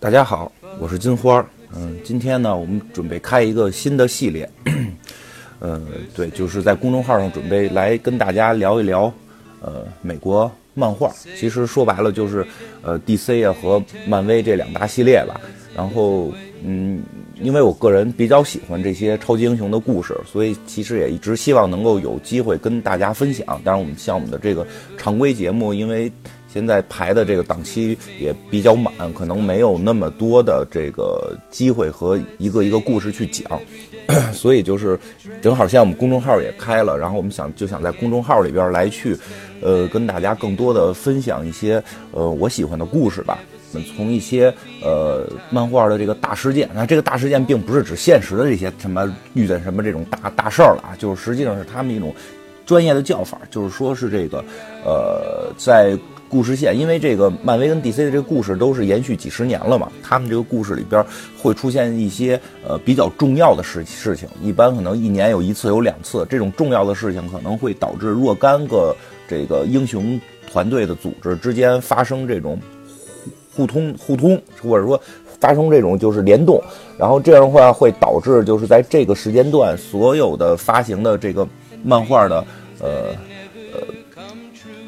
大家好，我是金花。今天呢，我们准备开一个新的系列，对，就是在公众号上准备来跟大家聊一聊，美国漫画。其实说白了就是，DC 啊和漫威这两大系列吧。然后，因为我个人比较喜欢这些超级英雄的故事，所以其实也一直希望能够有机会跟大家分享。当然，我们像我们的这个常规节目，因为现在排的这个档期也比较满，可能没有那么多的这个机会和一个一个故事去讲，所以就是正好现在我们公众号也开了，然后我们想在公众号里边来去，跟大家更多的分享一些我喜欢的故事吧。从一些漫画的这个大事件，那这个大事件并不是指现实的这些什么遇见什么这种大事儿了啊，就是实际上是他们一种专业的叫法，就是说是这个在故事线，因为这个漫威跟 DC 的这个故事都是延续几十年了嘛，他们这个故事里边会出现一些比较重要的事情，一般可能一年有一次有两次，这种重要的事情可能会导致若干个这个英雄团队的组织之间发生这种互通，或者说发生这种就是联动，然后这样的话会导致就是在这个时间段所有的发行的这个漫画的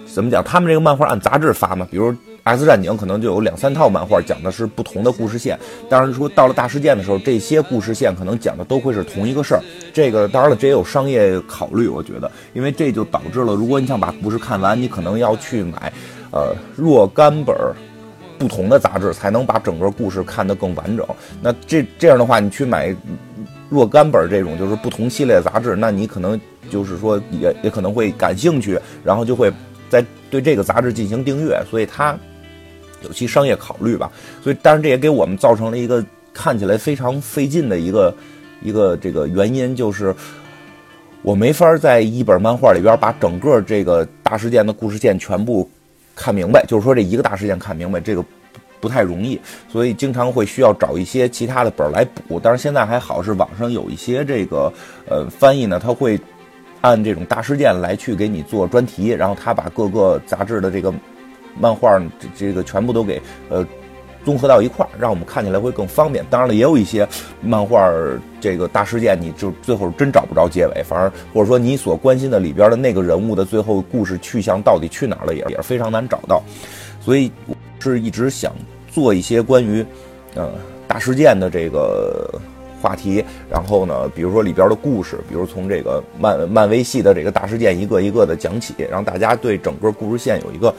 怎么讲？他们这个漫画按杂志发嘛，比如《X 战警》可能就有两三套漫画讲的是不同的故事线。当然说到了大事件的时候，这些故事线可能讲的都会是同一个事儿。这个当然了，这也有商业考虑，我觉得，因为这就导致了，如果你想把故事看完，你可能要去买若干本不同的杂志，才能把整个故事看得更完整。那这样的话，你去买若干本这种就是不同系列的杂志，那你可能就是说也可能会感兴趣，然后就会在对这个杂志进行订阅，所以它有其商业考虑吧。所以当然这也给我们造成了一个看起来非常费劲的一个这个原因，就是我没法在一本漫画里边把整个这个大事件的故事线全部看明白，就是说这一个大事件看明白这个不太容易，所以经常会需要找一些其他的本来补。但是现在还好是网上有一些这个翻译呢，它会按这种大事件来去给你做专题，然后他把各个杂志的这个漫画这个全部都给综合到一块儿，让我们看起来会更方便。当然了，也有一些漫画这个大事件你就最后真找不着结尾，反而或者说你所关心的里边的那个人物的最后故事去向到底去哪儿了，也是非常难找到。所以我是一直想做一些关于大事件的这个话题，然后呢，比如说里边的故事，比如从这个漫威系的这个大事件一个一个的讲起，让大家对整个故事线有一个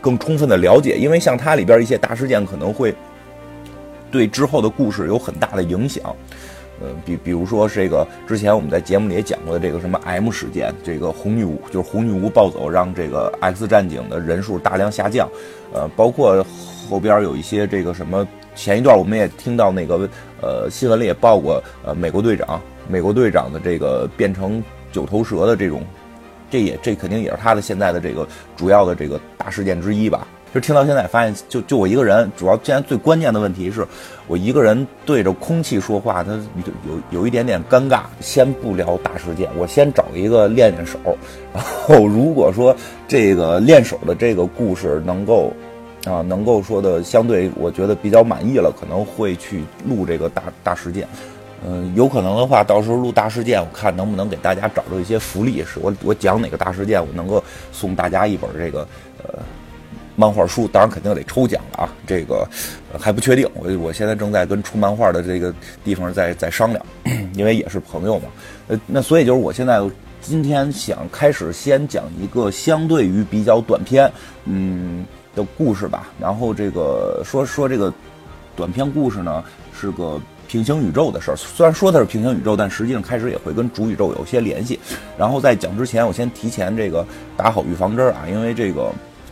更充分的了解。因为像它里边一些大事件可能会对之后的故事有很大的影响。比如说这个之前我们在节目里也讲过的这个什么 M 事件，这个红女巫暴走，让这个 X 战警的人数大量下降，包括后边有一些这个什么。前一段我们也听到那个新闻里也报过美国队长的这个变成九头蛇的这种，这肯定也是他的现在的这个主要的这个大事件之一吧。就听到现在发现就我一个人，主要现在最关键的问题是我一个人对着空气说话，他有一点点尴尬。先不聊大事件，我先找一个练手，然后如果说这个练手的这个故事能够说的相对我觉得比较满意了，可能会去录这个大事件。有可能的话到时候录大事件，我看能不能给大家找到一些福利，是我讲哪个大事件，我能够送大家一本这个漫画书。当然肯定得抽奖了啊，这个还不确定，我现在正在跟出漫画的这个地方在商量，因为也是朋友嘛。那所以就是我现在今天想开始先讲一个相对于比较短篇的故事吧，然后这个说这个短篇故事呢是个平行宇宙的事儿，虽然说它是平行宇宙，但实际上开始也会跟主宇宙有些联系。然后在讲之前，我先提前这个打好预防针啊，因为这个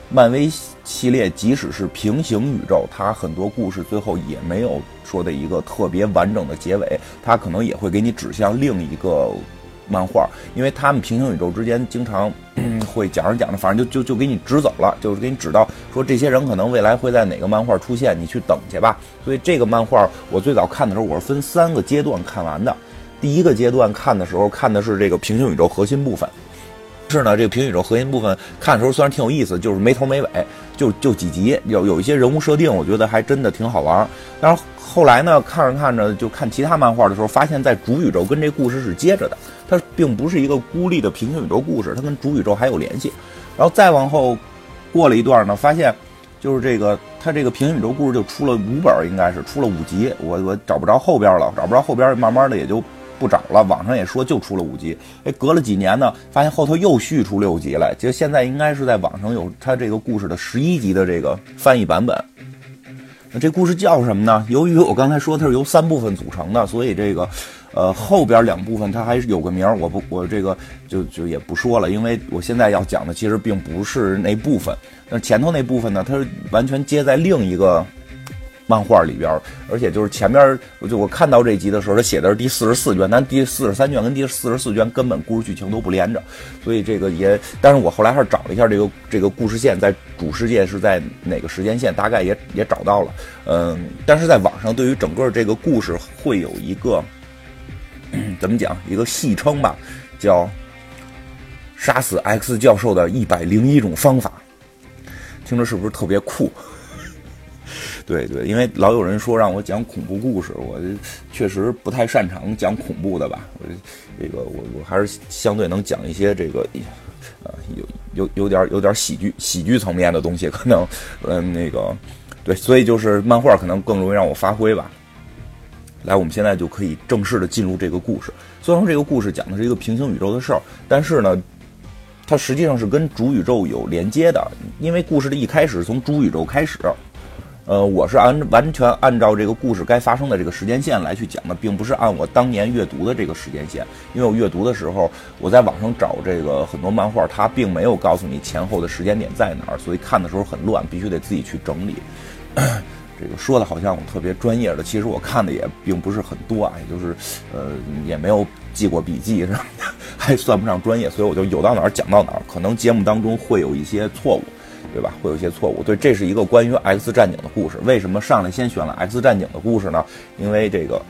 漫威系列即使是平行宇宙，它很多故事最后也没有说的一个特别完整的结尾，它可能也会给你指向另一个漫画，因为他们平行宇宙之间经常会讲着讲着，反正就给你指走了，就是给你指到说这些人可能未来会在哪个漫画出现，你去等去吧。所以这个漫画我最早看的时候，我是分三个阶段看完的。第一个阶段看的时候，看的是这个平行宇宙核心部分。是呢，这个平行宇宙核心部分看的时候虽然挺有意思，就是没头没尾，就几集，有一些人物设定我觉得还真的挺好玩。但是后来呢，看着看着就看其他漫画的时候，发现在主宇宙跟这故事是接着的，它并不是一个孤立的平行宇宙故事，它跟主宇宙还有联系。然后再往后过了一段呢，发现就是这个它这个平行宇宙故事就出了5本，应该是出了5集，我找不着后边了，慢慢的也就不找了，网上也说就出了5集。隔了几年呢，发现后头又续出6集来，其实现在应该是在网上有它这个故事的11集的这个翻译版本。那这故事叫什么呢？由于我刚才说它是由3部分组成的，所以这个后边2部分它还是有个名儿，我这个就也不说了，因为我现在要讲的其实并不是那部分。那前头那部分呢，它是完全接在另一个漫画里边，而且就是前面我看到这集的时候，它写的是第44卷，但第43卷跟第44卷根本故事剧情都不连着，所以这个也，但是我后来还是找了一下这个故事线在主世界是在哪个时间线，大概也找到了，但是在网上对于整个这个故事会有一个怎么讲，一个戏称吧，叫杀死 X 教授的101种方法，听着是不是特别酷？对，因为老有人说让我讲恐怖故事，我确实不太擅长讲恐怖的吧。我还是相对能讲一些这个，有点喜剧层面的东西，可能对，所以就是漫画可能更容易让我发挥吧。来，我们现在就可以正式的进入这个故事。虽然说这个故事讲的是一个平行宇宙的事儿，但是呢，它实际上是跟主宇宙有连接的，因为故事的一开始从主宇宙开始。我是完全按照这个故事该发生的这个时间线来去讲的，并不是按我当年阅读的这个时间线，因为我阅读的时候，我在网上找这个很多漫画，它并没有告诉你前后的时间点在哪儿，所以看的时候很乱，必须得自己去整理。这个说的好像我特别专业的，其实我看的也并不是很多啊，也就是也没有记过笔记，还算不上专业，所以我就有到哪儿讲到哪儿，可能节目当中会有一些错误。对吧？会有些错误。对，这是一个关于 X 战警的故事。为什么上来先选了 X 战警的故事呢？因为这个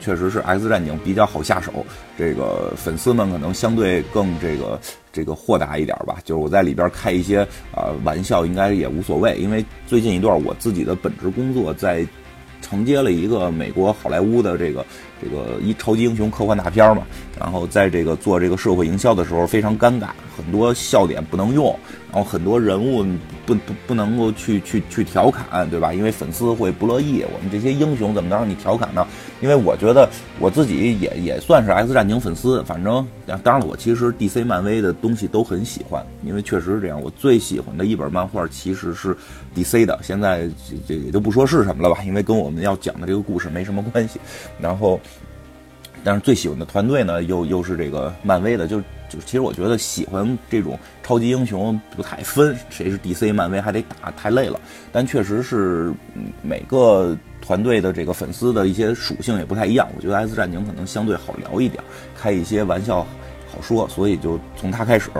确实是 X 战警比较好下手，这个粉丝们可能相对更这个豁达一点吧。就是我在里边开一些玩笑，应该也无所谓。因为最近一段我自己的本职工作在承接了一个美国好莱坞的这个一超级英雄科幻大片嘛，然后在这个做这个社会营销的时候非常尴尬，很多笑点不能用，然后很多人物不能够去调侃，对吧？因为粉丝会不乐意，我们这些英雄怎么能让你调侃呢？因为我觉得我自己也算是 X 战警粉丝，反正当然了，我其实 DC 漫威的东西都很喜欢，因为确实是这样。我最喜欢的一本漫画其实是 DC 的，现在这也就不说是什么了吧，因为跟我们要讲的这个故事没什么关系。然后但是最喜欢的团队呢，又是这个漫威的，就其实我觉得喜欢这种超级英雄不太分谁是 DC 漫威，还得打太累了。但确实是每个团队的这个粉丝的一些属性也不太一样，我觉得 X 战警可能相对好聊一点，开一些玩笑好说，所以就从他开始。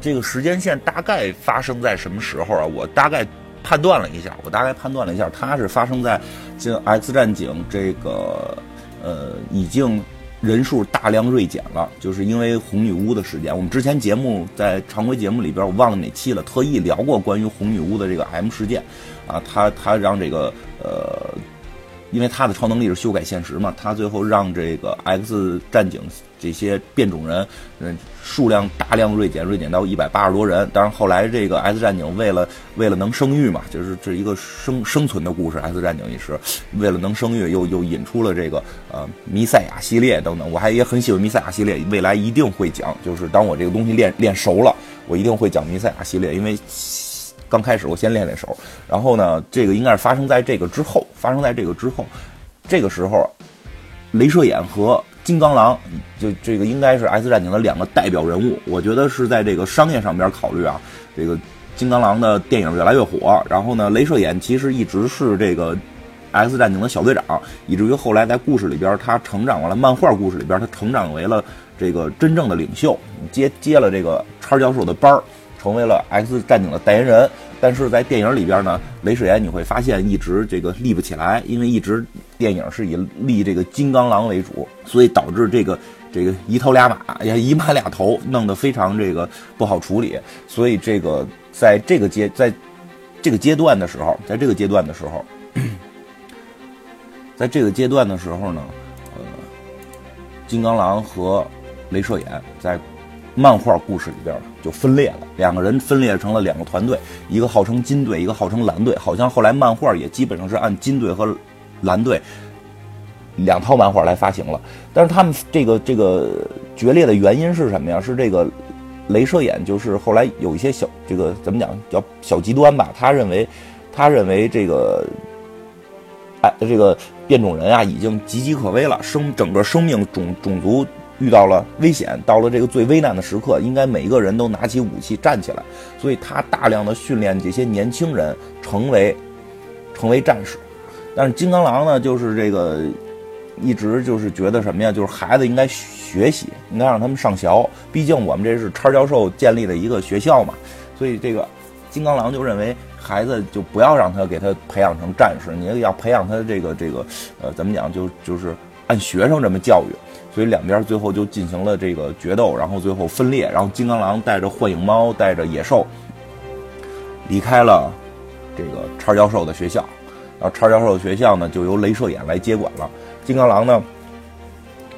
这个时间线大概发生在什么时候啊？我大概判断了一下，它是发生在《X 战警》这个已经人数大量锐减了，就是因为红女巫的事件。我们之前节目在常规节目里边，我忘了哪期了，特意聊过关于红女巫的这个 M 事件啊，他让这个因为他的超能力是修改现实嘛，他最后让这个 X 战警这些变种人数量大量锐减到180多人。当然后来这个 X 战警为了能生育嘛，就是这一个生存的故事， X 战警也是为了能生育又引出了这个弥赛亚系列等等。我也很喜欢弥赛亚系列，未来一定会讲，就是当我这个东西练熟了，我一定会讲弥赛亚系列，因为刚开始我先练手。然后呢，这个应该是发生在这个之后，这个时候雷射眼和金刚狼就这个应该是 X 战警的两个代表人物。我觉得是在这个商业上边考虑啊，这个金刚狼的电影越来越火，然后呢，雷射眼其实一直是这个 X 战警的小队长，以至于后来在故事里边他成长完了，漫画故事里边他成长为了这个真正的领袖，接了这个叉教授的班儿，成为了 X 战警的代言人。但是在电影里边呢，雷射眼你会发现一直这个立不起来，因为一直电影是以立这个金刚狼为主，所以导致这个一头俩马呀，一马俩头，弄得非常这个不好处理。所以这个在这个阶段的时候呢，金刚狼和雷射眼在漫画故事里边就分裂了，两个人分裂成了两个团队，一个号称金队，一个号称蓝队。好像后来漫画也基本上是按金队和蓝队两套漫画来发行了。但是他们这个决裂的原因是什么呀？是这个雷射眼就是后来有一些小这个怎么讲叫小极端吧，他认为这个变种人啊已经岌岌可危了，整个生命种族遇到了危险，到了这个最危难的时刻，应该每一个人都拿起武器站起来。所以他大量的训练这些年轻人成为战士。但是金刚狼呢，就是这个一直就是觉得什么呀，就是孩子应该学习，应该让他们上学，毕竟我们这是叉教授建立的一个学校嘛。所以这个金刚狼就认为孩子就不要让他给他培养成战士，你要培养他这个怎么讲就是按学生这么教育。所以两边最后就进行了这个决斗，然后最后分裂，然后金刚狼带着幻影猫带着野兽离开了这个叉教授的学校，然后叉教授的学校呢就由雷射眼来接管了。金刚狼呢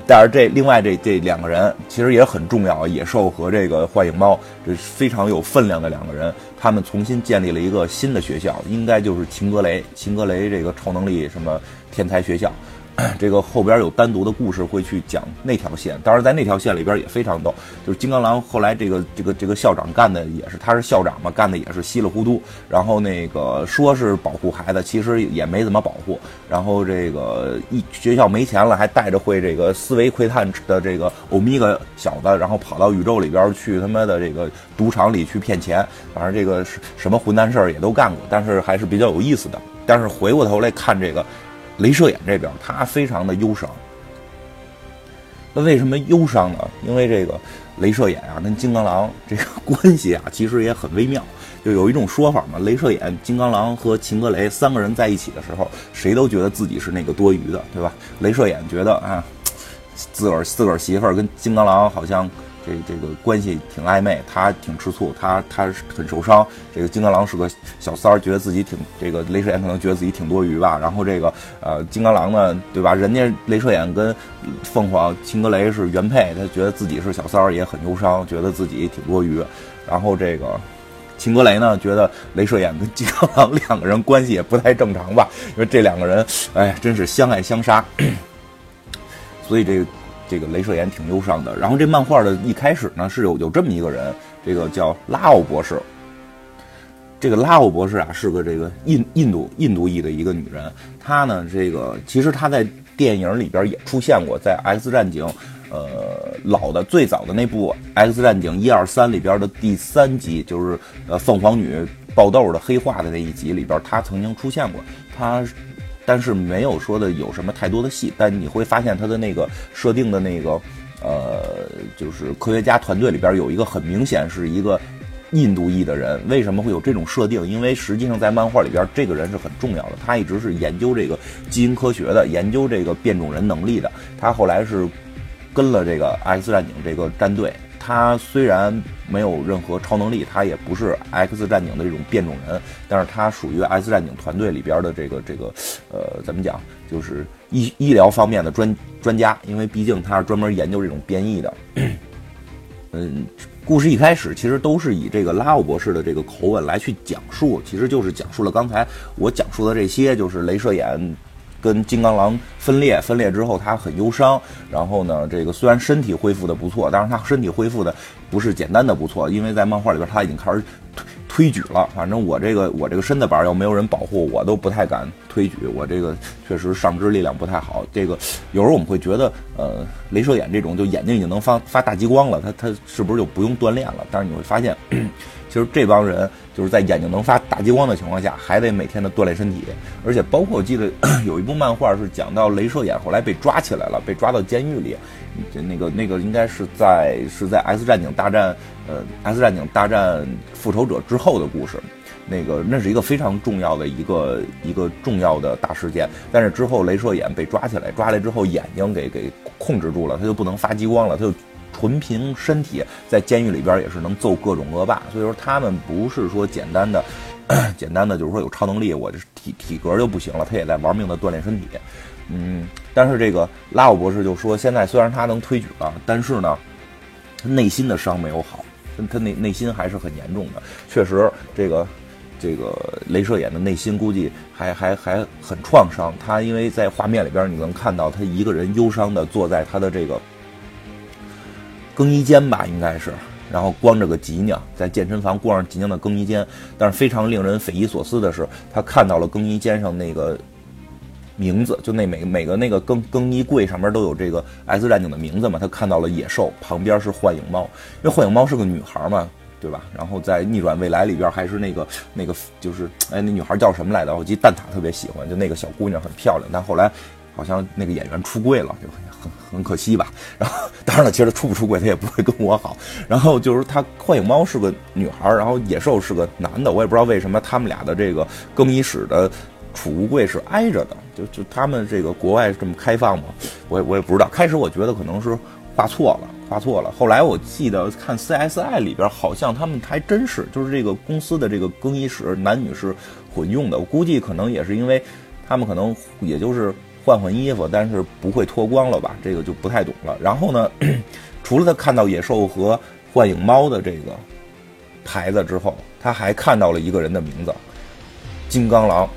带着另外这两个人其实也很重要，野兽和这个幻影猫这非常有分量的两个人，他们重新建立了一个新的学校，应该就是秦格雷这个超能力什么天才学校。这个后边有单独的故事会去讲那条线，当然在那条线里边也非常逗，就是金刚狼后来这个校长干的也是，他是校长嘛，干的也是稀里糊涂，然后那个说是保护孩子，其实也没怎么保护，然后这个学校没钱了，还带着会这个思维窥探的这个欧米伽小子，然后跑到宇宙里边去他妈的这个赌场里去骗钱，反正这个什么混蛋事儿也都干过，但是还是比较有意思的。但是回过头来看这个雷射眼这边，他非常的忧伤。那为什么忧伤呢？因为这个雷射眼啊跟金刚狼这个关系啊其实也很微妙，就有一种说法嘛，雷射眼、金刚狼和秦格雷三个人在一起的时候，谁都觉得自己是那个多余的，对吧？雷射眼觉得啊自个儿媳妇儿跟金刚狼好像这个关系挺暧昧，他挺吃醋，他很受伤。这个金刚狼是个小三儿，觉得自己挺这个雷射眼可能觉得自己挺多余吧。然后这个金刚狼呢，对吧？人家雷射眼跟凤凰秦格雷是原配，他觉得自己是小三儿，也很忧伤，觉得自己挺多余。然后这个秦格雷呢，觉得雷射眼跟金刚狼两个人关系也不太正常吧，因为这两个人哎真是相爱相杀，所以这个雷射眼挺忧伤的。然后这漫画的一开始呢，是有这么一个人，这个叫拉奥博士。这个拉奥博士啊，是个这个印度裔的一个女人。她呢，这个其实她在电影里边也出现过，在 X 战警，老的最早的那部 X 战警1、2、3里边的第3集，就是凤凰女爆豆的黑化的那一集里边，她曾经出现过。她但是没有说的有什么太多的戏，但你会发现他的那个设定的那个就是科学家团队里边有一个很明显是一个印度裔的人。为什么会有这种设定？因为实际上在漫画里边这个人是很重要的，他一直是研究这个基因科学的，研究这个变种人能力的。他后来是跟了这个 X 战警这个战队，他虽然没有任何超能力，他也不是 X 战警的这种变种人，但是他属于 X 战警团队里边的这个怎么讲，就是医疗方面的专家，因为毕竟他是专门研究这种变异的。故事一开始其实都是以这个拉奥博士的这个口吻来去讲述，其实就是讲述了刚才我讲述的这些，就是雷射眼跟金刚狼分裂之后他很忧伤，然后呢这个虽然身体恢复的不错，但是他身体恢复的不是简单的不错，因为在漫画里边他已经开始推举了，反正我这个身子板要没有人保护我都不太敢推举，我这个确实上肢力量不太好。这个有时候我们会觉得雷射眼这种就眼睛已经能发大激光了，他是不是就不用锻炼了？但是你会发现其实这帮人就是在眼睛能发大激光的情况下，还得每天的锻炼身体。而且包括我记得有一部漫画是讲到雷射眼后来被抓起来了，被抓到监狱里，那个应该是在 X 战警大战X 战警大战复仇者之后的故事。那是一个非常重要的一个重要的大事件，但是之后雷射眼被抓起来之后眼睛给控制住了，他就不能发激光了，他就纯凭身体，在监狱里边也是能揍各种恶霸。所以说他们不是说简单的就是说有超能力，我这体格就不行了，他也在玩命的锻炼身体。但是这个拉奥博士就说，现在虽然他能推举了，但是呢，内心的伤没有好，他内心还是很严重的。确实，这个雷射眼的内心估计还很创伤。他因为在画面里边你能看到他一个人忧伤的坐在他的这个更衣间吧，应该是，然后光着个脊梁，在健身房光着脊梁的更衣间。但是非常令人匪夷所思的是，他看到了更衣间上那个名字，就那每个那个更衣柜上面都有这个 X 战警的名字嘛。他看到了野兽，旁边是幻影猫，因为幻影猫是个女孩嘛，对吧？然后在逆转未来里边还是那个就是那女孩叫什么来的？我记得蛋塔特别喜欢，就那个小姑娘很漂亮，但后来好像那个演员出柜了，就很可惜吧。然后当然了，其实出不出柜他也不会跟我好。然后就是他幻影猫是个女孩，然后野兽是个男的，我也不知道为什么他们俩的这个更衣室的储物柜是挨着的，就他们这个国外这么开放吗？我也不知道。开始我觉得可能是画错了，后来我记得看 CSI 里边好像他们还真是，就是这个公司的这个更衣室男女是混用的。我估计可能也是因为他们可能也就是换衣服，但是不会脱光了吧，这个就不太懂了。然后呢，除了他看到野兽和幻影猫的这个牌子之后，他还看到了一个人的名字，金刚狼。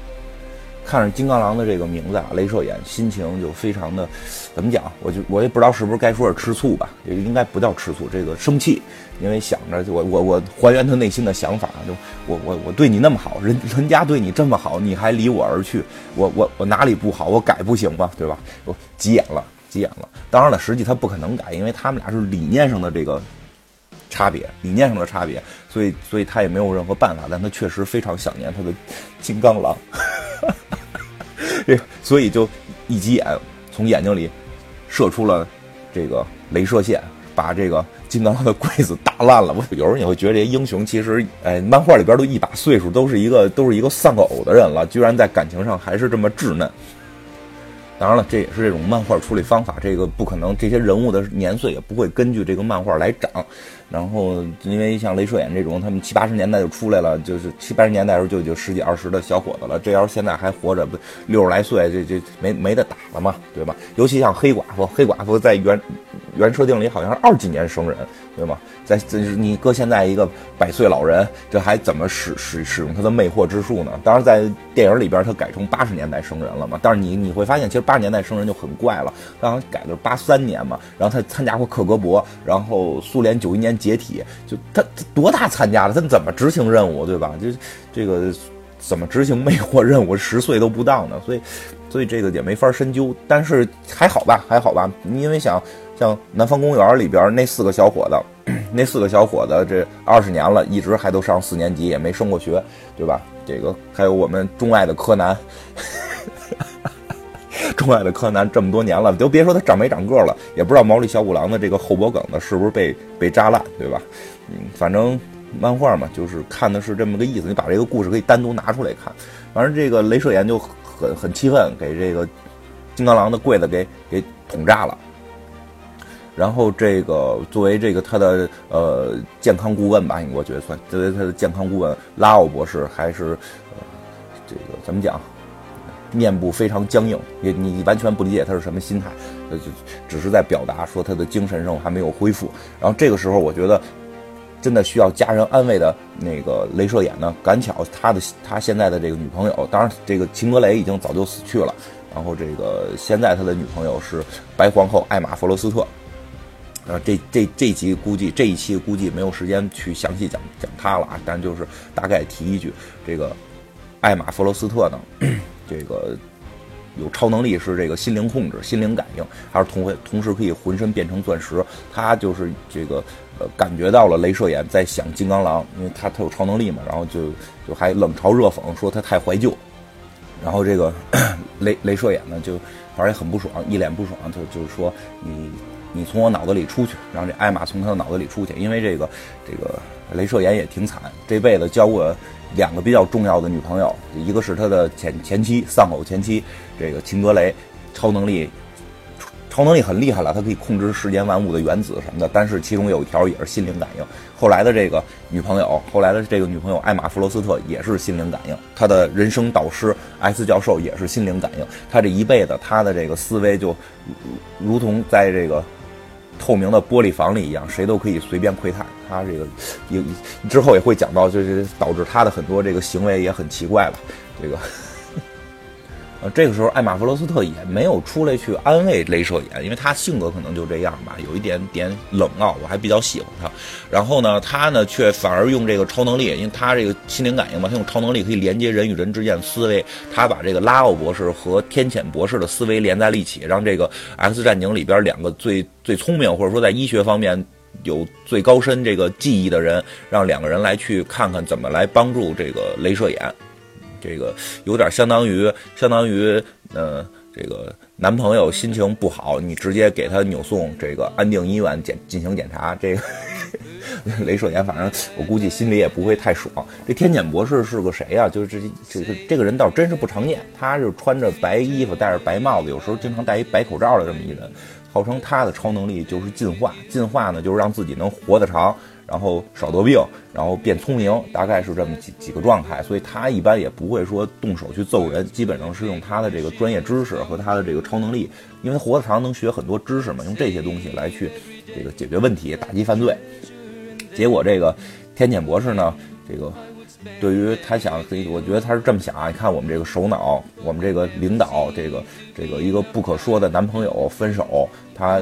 看着金刚狼的这个名字啊，雷射眼心情就非常的，怎么讲？我也不知道是不是该说是吃醋吧，也应该不叫吃醋，这个生气，因为想着我还原他内心的想法，就我对你那么好，人家对你这么好，你还离我而去，我哪里不好？我改不行吗？对吧？我急眼了。当然了，实际他不可能改，因为他们俩是理念上的这个差别，所以他也没有任何办法，但他确实非常想念他的金刚狼。所以就一急眼，从眼睛里射出了这个雷射线，把这个金刚狼的柜子打烂了。我有时候也会觉得，这些英雄其实，漫画里边都一把岁数，都是一个丧个偶的人了，居然在感情上还是这么稚嫩。当然了，这也是这种漫画处理方法，这个不可能，这些人物的年岁也不会根据这个漫画来涨。然后，因为像雷射眼这种，他们70、80年代就出来了，就是70、80年代时候就10几20的小伙子了。这要是现在还活着，60来岁，这没得打了嘛，对吧？尤其像黑寡妇在原设定里好像是20几年生人，对吗？就是你搁现在一个100岁老人，这还怎么使用他的魅惑之术呢？当然，在电影里边他改成80年代生人了嘛。但是你会发现，其实80年代生人就很怪了。当然改的是83年嘛。然后他参加过克格勃，然后苏联91年解体，就他多大参加了？他怎么执行任务，对吧？就这个怎么执行魅惑任务？10岁都不到呢，所以这个也没法深究。但是还好吧，因为像南方公园里边那四个小伙子这20年了，一直还都上4年级，也没升过学，对吧？这个还有我们钟爱的柯南，钟爱的柯南这么多年了，就别说他长没长个了，也不知道毛利小五郎的这个后脖梗子是不是被扎烂，对吧？反正漫画嘛，就是看的是这么个意思。你把这个故事可以单独拿出来看。反正这个雷射眼就很气愤，给这个金刚狼的柜子给捅炸了。然后这个作为这个他的健康顾问吧，我觉得算作为他的健康顾问，拉奥博士还是这个怎么讲，面部非常僵硬，你完全不理解他是什么心态，只是在表达说他的精神上还没有恢复。然后这个时候，我觉得真的需要家人安慰的那个雷射眼呢，赶巧他现在的这个女朋友，当然这个秦格雷已经早就死去了，然后这个现在他的女朋友是白皇后艾玛·弗罗斯特。这一期估计没有时间去详细讲他了啊，但就是大概提一句，这个艾玛·弗罗斯特呢，这个有超能力是这个心灵控制、心灵感应，还是同时可以浑身变成钻石。他就是这个感觉到了雷射眼在想金刚狼，因为他有超能力嘛，然后就还冷嘲热讽说他太怀旧。然后这个雷射眼呢，就反正也很不爽，一脸不爽，就是说你从我脑子里出去，然后这艾玛从他的脑子里出去，因为这个雷射眼也挺惨，这辈子交过2个比较重要的女朋友，一个是他的前妻，丧偶前妻，这个秦格雷，超能力超能力很厉害了，它可以控制世间万物的原子什么的，但是其中有一条也是心灵感应。后来的这个女朋友艾玛·弗罗斯特也是心灵感应，她的人生导师艾斯教授也是心灵感应。她这一辈子，她的这个思维就如同在这个透明的玻璃房里一样，谁都可以随便窥探。他这个也之后也会讲到，就是导致他的很多这个行为也很奇怪吧。这个时候艾玛·弗罗斯特也没有出来去安慰雷射眼，因为他性格可能就这样吧，有一点冷傲，我还比较喜欢他。然后呢，他呢却反而用这个超能力，因为他这个心灵感应嘛，他用超能力可以连接人与人之间的思维，他把这个拉奥博士和天谴博士的思维连在了一起，让这个 X 战警里边两个最聪明，或者说在医学方面有最高深这个技艺的人，让两个人来去看看怎么来帮助这个雷射眼。这个有点相当于这个男朋友心情不好，你直接给他扭送这个安定医院进行检查，这个雷射眼反正我估计心里也不会太爽。这天谴博士是个谁啊？就是这个人倒真是不常见，他就穿着白衣服，戴着白帽子，有时候经常戴一白口罩的这么一人，号称他的超能力就是进化呢，就是让自己能活得长，然后少得病，然后变聪明，大概是这么几个状态。所以他一般也不会说动手去揍人，基本上是用他的这个专业知识和他的这个超能力，因为活得长能学很多知识嘛，用这些东西来去这个解决问题，打击犯罪。结果这个天谴博士呢，这个对于他想，我觉得他是这么想啊，你看我们这个首脑，我们这个领导，这个一个不可说的男朋友分手，他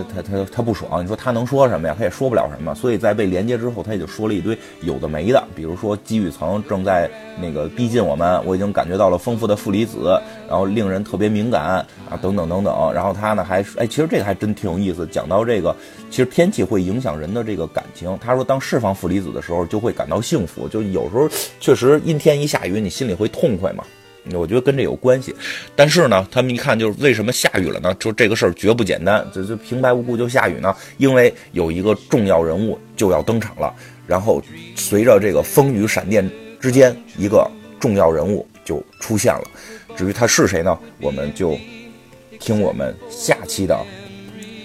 不爽，你说他能说什么呀？他也说不了什么。所以在被连接之后，他也就说了一堆有的没的，比如说机遇层正在那个逼近我们，我已经感觉到了丰富的负离子，然后令人特别敏感啊，等等等等。然后他呢还其实这个还真挺有意思，讲到这个其实天气会影响人的这个感情，他说当释放负离子的时候就会感到幸福，就有时候确实阴天一下雨你心里会痛快嘛，我觉得跟这有关系。但是呢，他们一看就是为什么下雨了呢？就这个事儿绝不简单，就平白无故就下雨呢？因为有一个重要人物就要登场了，然后随着这个风雨闪电之间，一个重要人物就出现了。至于他是谁呢？我们就听我们下期的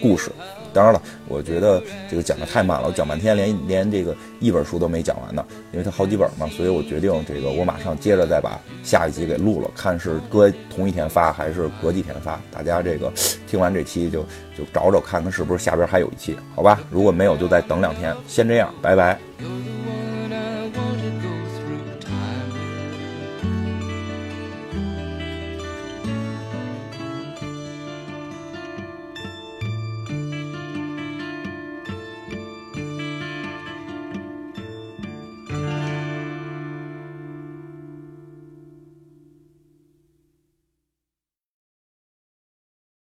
故事。当然了，我觉得这个讲的太慢了，我讲半天连这个一本书都没讲完呢，因为它好几本嘛，所以我决定这个我马上接着再把下一集给录了，看是隔同一天发还是隔几天发，大家这个听完这期就找看看是不是下边还有一期，好吧？如果没有就再等2天，先这样，拜拜。